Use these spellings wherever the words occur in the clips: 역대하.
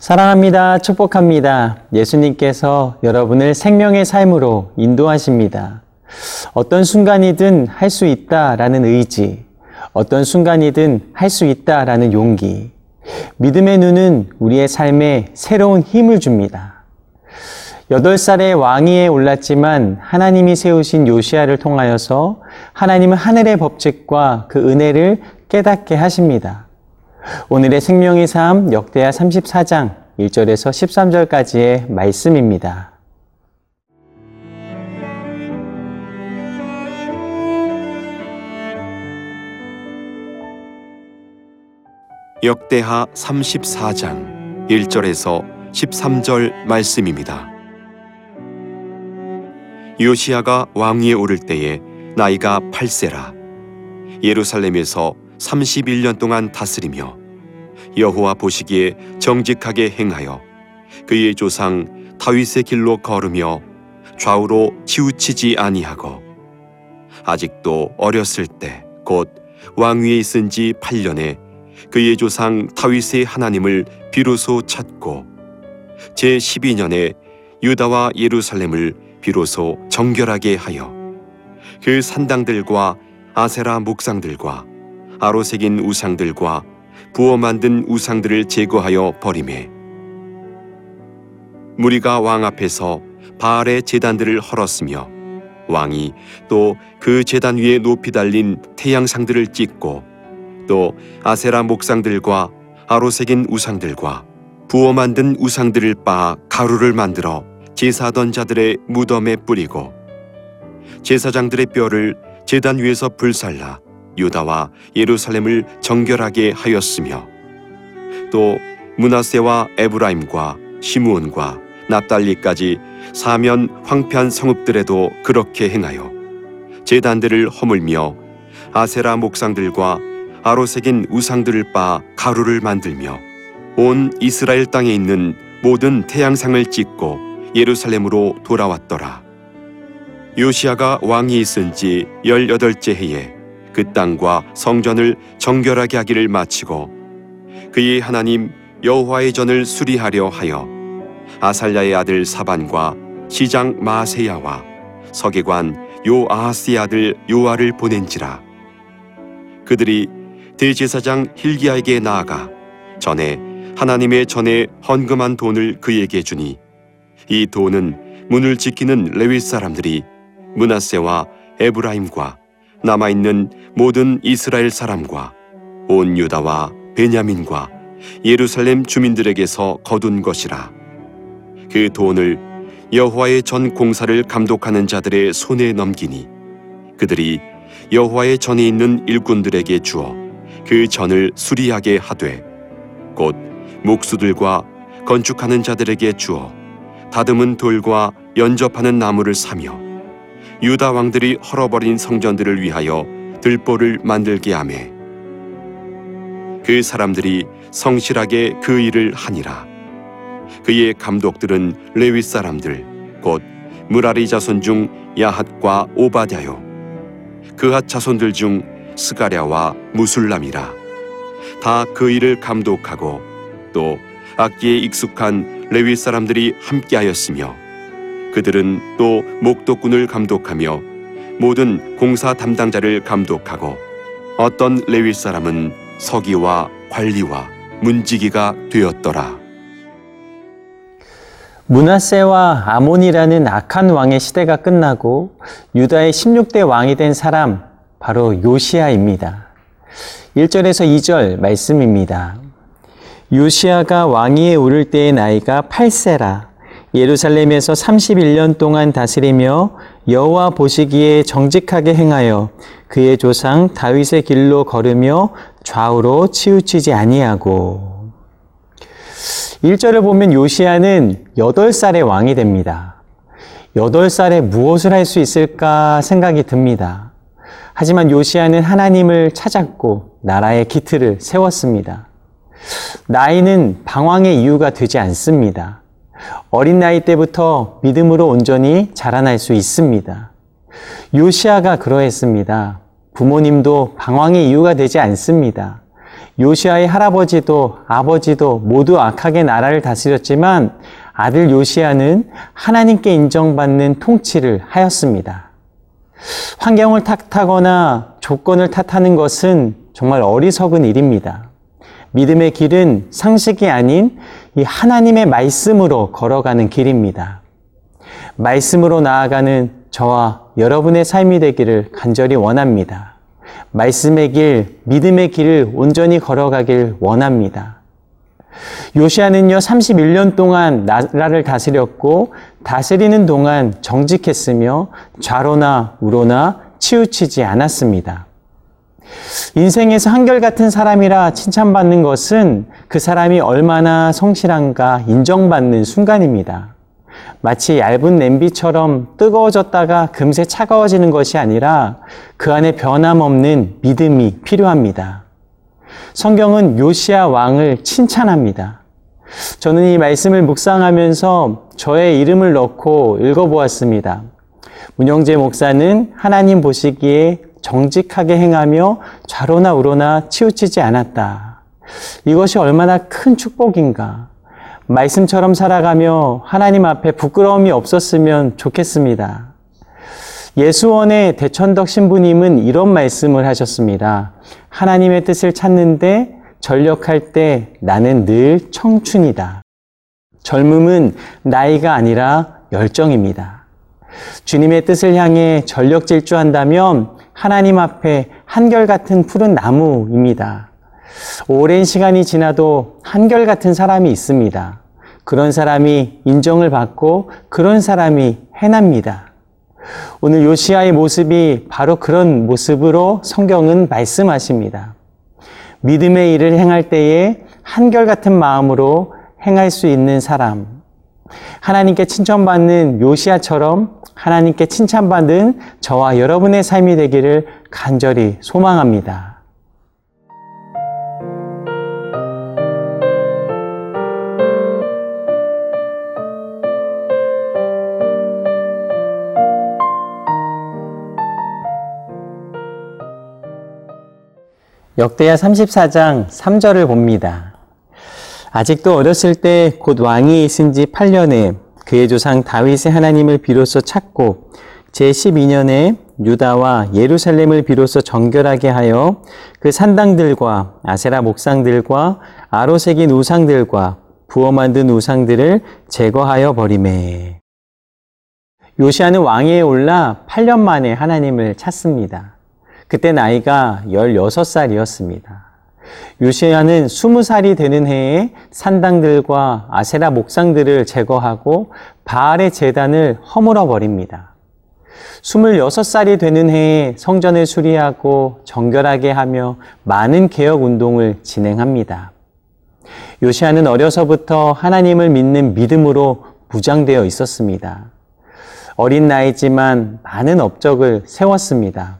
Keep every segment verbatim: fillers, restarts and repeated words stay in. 사랑합니다. 축복합니다. 예수님께서 여러분을 생명의 삶으로 인도하십니다. 어떤 순간이든 할 수 있다라는 의지, 어떤 순간이든 할 수 있다라는 용기, 믿음의 눈은 우리의 삶에 새로운 힘을 줍니다. 여덟 살에 왕위에 올랐지만 하나님이 세우신 요시야를 통하여서 하나님은 하늘의 법칙과 그 은혜를 깨닫게 하십니다. 오늘의 생명의 삶 역대하 삼십사 장 일 절에서 십삼 절까지의 말씀입니다. 역대하 삼십사 장 일 절에서 십삼 절 말씀입니다. 요시야가 왕위에 오를 때에 나이가 팔 세라 예루살렘에서 삼십일 년 동안 다스리며 여호와 보시기에 정직하게 행하여 그의 조상 다윗의 길로 걸으며 좌우로 치우치지 아니하고 아직도 어렸을 때 곧 왕위에 있은 지 팔 년에 그의 조상 다윗의 하나님을 비로소 찾고 제십이 년에 유다와 예루살렘을 비로소 정결하게 하여 그 산당들과 아세라 목상들과 아로 새긴 우상들과 부어 만든 우상들을 제거하여 버리매 무리가 왕 앞에서 바알의 제단들을 헐었으며 왕이 또 그 제단 위에 높이 달린 태양상들을 찢고 또 아세라 목상들과 아로 새긴 우상들과 부어 만든 우상들을 빻아 가루를 만들어 제사하던 자들의 무덤에 뿌리고 제사장들의 뼈를 제단 위에서 불살라 유다와 예루살렘을 정결하게 하였으며 또 므낫세와 에브라임과 시므온과 납달리까지 사면 황폐한 성읍들에도 그렇게 행하여 제단들을 허물며 아세라 목상들과 아로 새긴 우상들을 빻아 가루를 만들며 온 이스라엘 땅에 있는 모든 태양상을 찢고 예루살렘으로 돌아왔더라. 요시야가 왕이 있은 지 열여덟째 해에 그 땅과 성전을 정결하게 하기를 마치고 그의 하나님 여호와의 전을 수리하려 하여 아살랴의 아들 사반과 시장 마세야와 서기관 요아하스의 아들 요아를 보낸지라. 그들이 대제사장 hil기야에게 나아가 전에 하나님의 전에 헌금한 돈을 그에게 주니 이 돈은 문을 지키는 레위 사람들이 므낫세와 에브라임과 남아있는 모든 이스라엘 사람과 온 유다와 베냐민과 예루살렘 주민들에게서 거둔 것이라. 그 돈을 여호와의 전 공사를 감독하는 자들의 손에 넘기니 그들이 여호와의 전에 있는 일꾼들에게 주어 그 전을 수리하게 하되 곧 목수들과 건축하는 자들에게 주어 다듬은 돌과 연접하는 나무를 사며 유다 왕들이 헐어버린 성전들을 위하여 들보를 만들게 하며 그 사람들이 성실하게 그 일을 하니라. 그의 감독들은 레위 사람들 곧 므라리 자손 중 야핫과 오바댜요 그핫 자손들 중 스가랴와 무술람이라. 다 그 일을 감독하고 또 악기에 익숙한 레위 사람들이 함께하였으며 그들은 또 목독군을 감독하며 모든 공사 담당자를 감독하고 어떤 레위 사람은 서기와 관리와 문지기가 되었더라. 므낫세와 아몬이라는 악한 왕의 시대가 끝나고 유다의 십육 대 왕이 된 사람 바로 요시야입니다. 일 절에서 이 절 말씀입니다. 요시야가 왕위에 오를 때의 나이가 팔 세라 예루살렘에서 삼십일 년 동안 다스리며 여호와 보시기에 정직하게 행하여 그의 조상 다윗의 길로 걸으며 좌우로 치우치지 아니하고. 일 절을 보면 요시야는 여덟 살의 왕이 됩니다. 여덟 살에 무엇을 할 수 있을까 생각이 듭니다. 하지만 요시야는 하나님을 찾았고 나라의 기틀을 세웠습니다. 나이는 방황의 이유가 되지 않습니다. 어린 나이 때부터 믿음으로 온전히 자라날 수 있습니다. 요시야가 그러했습니다. 부모님도 방황의 이유가 되지 않습니다. 요시야의 할아버지도 아버지도 모두 악하게 나라를 다스렸지만 아들 요시야는 하나님께 인정받는 통치를 하였습니다. 환경을 탓하거나 조건을 탓하는 것은 정말 어리석은 일입니다. 믿음의 길은 상식이 아닌 이 하나님의 말씀으로 걸어가는 길입니다. 말씀으로 나아가는 저와 여러분의 삶이 되기를 간절히 원합니다. 말씀의 길, 믿음의 길을 온전히 걸어가길 원합니다. 요시야는요, 삼십일 년 동안 나라를 다스렸고 다스리는 동안 정직했으며 좌로나 우로나 치우치지 않았습니다. 인생에서 한결같은 사람이라 칭찬받는 것은 그 사람이 얼마나 성실한가 인정받는 순간입니다. 마치 얇은 냄비처럼 뜨거워졌다가 금세 차가워지는 것이 아니라 그 안에 변함없는 믿음이 필요합니다. 성경은 요시야 왕을 칭찬합니다. 저는 이 말씀을 묵상하면서 저의 이름을 넣고 읽어보았습니다. 문영재 목사는 하나님 보시기에 정직하게 행하며 좌로나 우로나 치우치지 않았다. 이것이 얼마나 큰 축복인가. 말씀처럼 살아가며 하나님 앞에 부끄러움이 없었으면 좋겠습니다. 예수원의 대천덕 신부님은 이런 말씀을 하셨습니다. 하나님의 뜻을 찾는데 전력할 때 나는 늘 청춘이다. 젊음은 나이가 아니라 열정입니다. 주님의 뜻을 향해 전력 질주한다면 하나님 앞에 한결같은 푸른 나무입니다. 오랜 시간이 지나도 한결같은 사람이 있습니다. 그런 사람이 인정을 받고 그런 사람이 해납니다. 오늘 요시야의 모습이 바로 그런 모습으로 성경은 말씀하십니다. 믿음의 일을 행할 때에 한결같은 마음으로 행할 수 있는 사람, 하나님께 칭찬받는 요시야처럼 하나님께 칭찬받은 저와 여러분의 삶이 되기를 간절히 소망합니다. 역대하 삼십사 장 삼 절을 봅니다. 아직도 어렸을 때 곧 왕이 있은 지 팔 년에 그의 조상 다윗의 하나님을 비로소 찾고 제십이 년에 유다와 예루살렘을 비로소 정결하게 하여 그 산당들과 아세라 목상들과 아로 새긴 우상들과 부어 만든 우상들을 제거하여 버리매. 요시야는 왕위에 올라 팔 년 만에 하나님을 찾습니다. 그때 나이가 열여섯 살이었습니다. 요시야는 스무 살이 되는 해에 산당들과 아세라 목상들을 제거하고 바알의 제단을 허물어 버립니다. 스물여섯 살이 되는 해에 성전을 수리하고 정결하게 하며 많은 개혁 운동을 진행합니다. 요시야는 어려서부터 하나님을 믿는 믿음으로 무장되어 있었습니다. 어린 나이지만 많은 업적을 세웠습니다.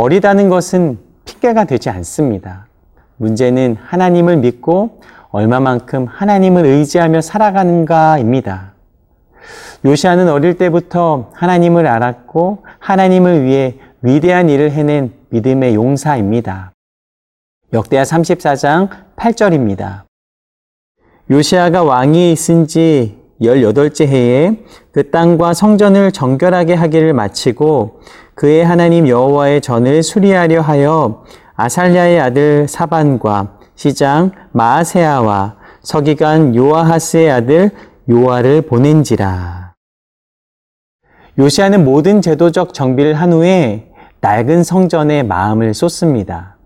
어리다는 것은 핑계가 되지 않습니다. 문제는 하나님을 믿고 얼마만큼 하나님을 의지하며 살아가는가입니다. 요시야는 어릴 때부터 하나님을 알았고 하나님을 위해 위대한 일을 해낸 믿음의 용사입니다. 역대하 삼십사 장 팔 절입니다. 요시야가 왕이 있은 지 열여덟째 해에 그 땅과 성전을 정결하게 하기를 마치고 그의 하나님 여호와의 전을 수리하려 하여 아살랴의 아들 사반과 시장 마아세아와 서기관 요아하스의 아들 요아를 보낸지라. 요시야는 모든 제도적 정비를 한 후에 낡은 성전에 마음을 쏟습니다.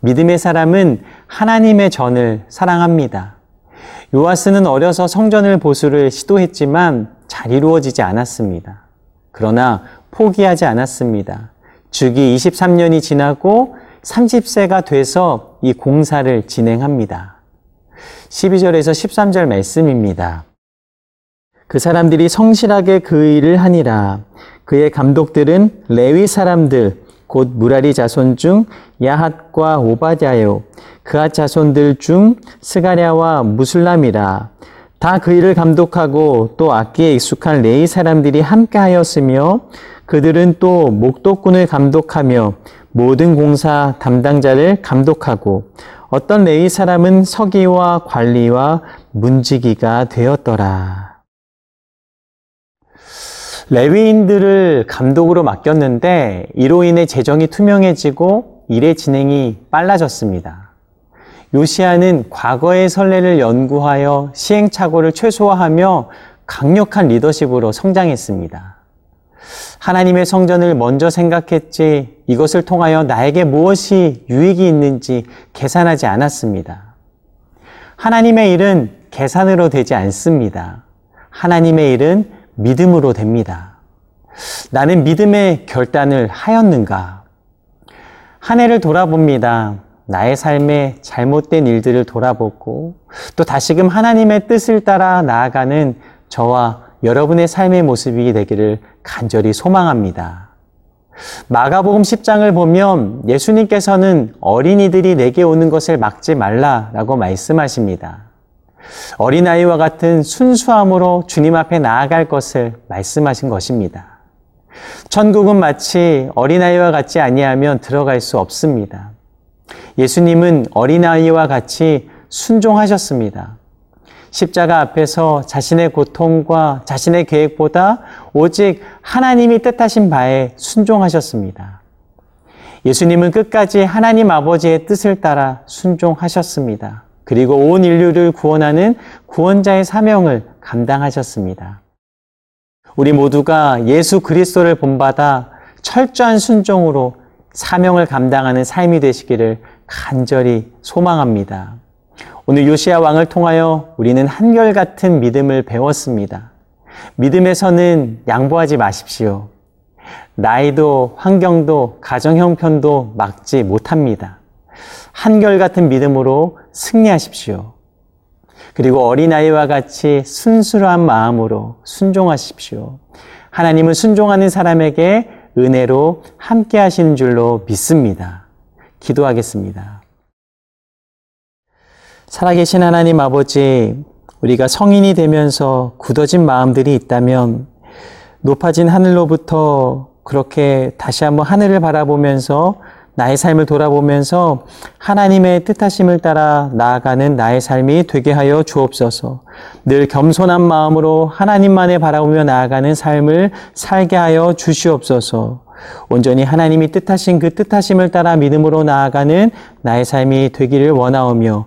믿음의 사람은 하나님의 전을 사랑합니다. 요아스는 어려서 성전을 보수를 시도했지만 잘 이루어지지 않았습니다. 그러나 포기하지 않았습니다. 즉위 이십삼 년이 지나고 삼십 세가 돼서 이 공사를 진행합니다. 십이 절에서 십삼 절 말씀입니다. 그 사람들이 성실하게 그 일을 하니라. 그의 감독들은 레위 사람들 곧 무라리 자손 중 야핫과 오바댜요 그앗 자손들 중 스가랴와 무술람이라. 다 그 일을 감독하고 또 악기에 익숙한 레위 사람들이 함께하였으며 그들은 또 목독군을 감독하며 모든 공사 담당자를 감독하고 어떤 레위 사람은 서기와 관리와 문지기가 되었더라. 레위인들을 감독으로 맡겼는데 이로 인해 재정이 투명해지고 일의 진행이 빨라졌습니다. 요시야는 과거의 선례를 연구하여 시행착오를 최소화하며 강력한 리더십으로 성장했습니다. 하나님의 성전을 먼저 생각했지 이것을 통하여 나에게 무엇이 유익이 있는지 계산하지 않았습니다. 하나님의 일은 계산으로 되지 않습니다. 하나님의 일은 믿음으로 됩니다. 나는 믿음의 결단을 하였는가? 한 해를 돌아봅니다. 나의 삶의 잘못된 일들을 돌아보고 또 다시금 하나님의 뜻을 따라 나아가는 저와 여러분의 삶의 모습이 되기를 간절히 소망합니다. 마가복음 십 장을 보면 예수님께서는 어린이들이 내게 오는 것을 막지 말라라고 말씀하십니다. 어린아이와 같은 순수함으로 주님 앞에 나아갈 것을 말씀하신 것입니다. 천국은 마치 어린아이와 같지 아니하면 들어갈 수 없습니다. 예수님은 어린아이와 같이 순종하셨습니다. 십자가 앞에서 자신의 고통과 자신의 계획보다 오직 하나님이 뜻하신 바에 순종하셨습니다. 예수님은 끝까지 하나님 아버지의 뜻을 따라 순종하셨습니다. 그리고 온 인류를 구원하는 구원자의 사명을 감당하셨습니다. 우리 모두가 예수 그리스도를 본받아 철저한 순종으로 사명을 감당하는 삶이 되시기를 간절히 소망합니다. 오늘 요시야 왕을 통하여 우리는 한결같은 믿음을 배웠습니다. 믿음에서는 양보하지 마십시오. 나이도 환경도 가정 형편도 막지 못합니다. 한결같은 믿음으로 승리하십시오. 그리고 어린아이와 같이 순수한 마음으로 순종하십시오. 하나님은 순종하는 사람에게 은혜로 함께 하시는 줄로 믿습니다. 기도하겠습니다. 살아계신 하나님 아버지, 우리가 성인이 되면서 굳어진 마음들이 있다면 높아진 하늘로부터 그렇게 다시 한번 하늘을 바라보면서 나의 삶을 돌아보면서 하나님의 뜻하심을 따라 나아가는 나의 삶이 되게 하여 주옵소서. 늘 겸손한 마음으로 하나님만을 바라보며 나아가는 삶을 살게 하여 주시옵소서. 온전히 하나님이 뜻하신 그 뜻하심을 따라 믿음으로 나아가는 나의 삶이 되기를 원하오며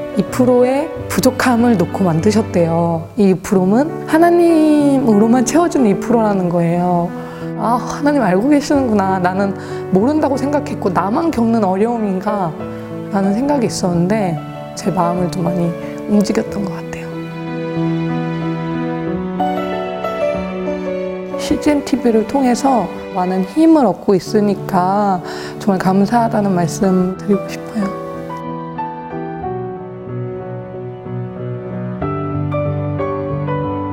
이 퍼센트의 부족함을 놓고 만드셨대요. 이 이 퍼센트는 하나님으로만 채워주는 이 퍼센트라는 거예요. 아, 하나님 알고 계시는구나. 나는 모른다고 생각했고 나만 겪는 어려움인가 라는 생각이 있었는데 제 마음을 좀 많이 움직였던 것 같아요. 씨지엔 티비를 통해서 많은 힘을 얻고 있으니까 정말 감사하다는 말씀 드리고 싶어요.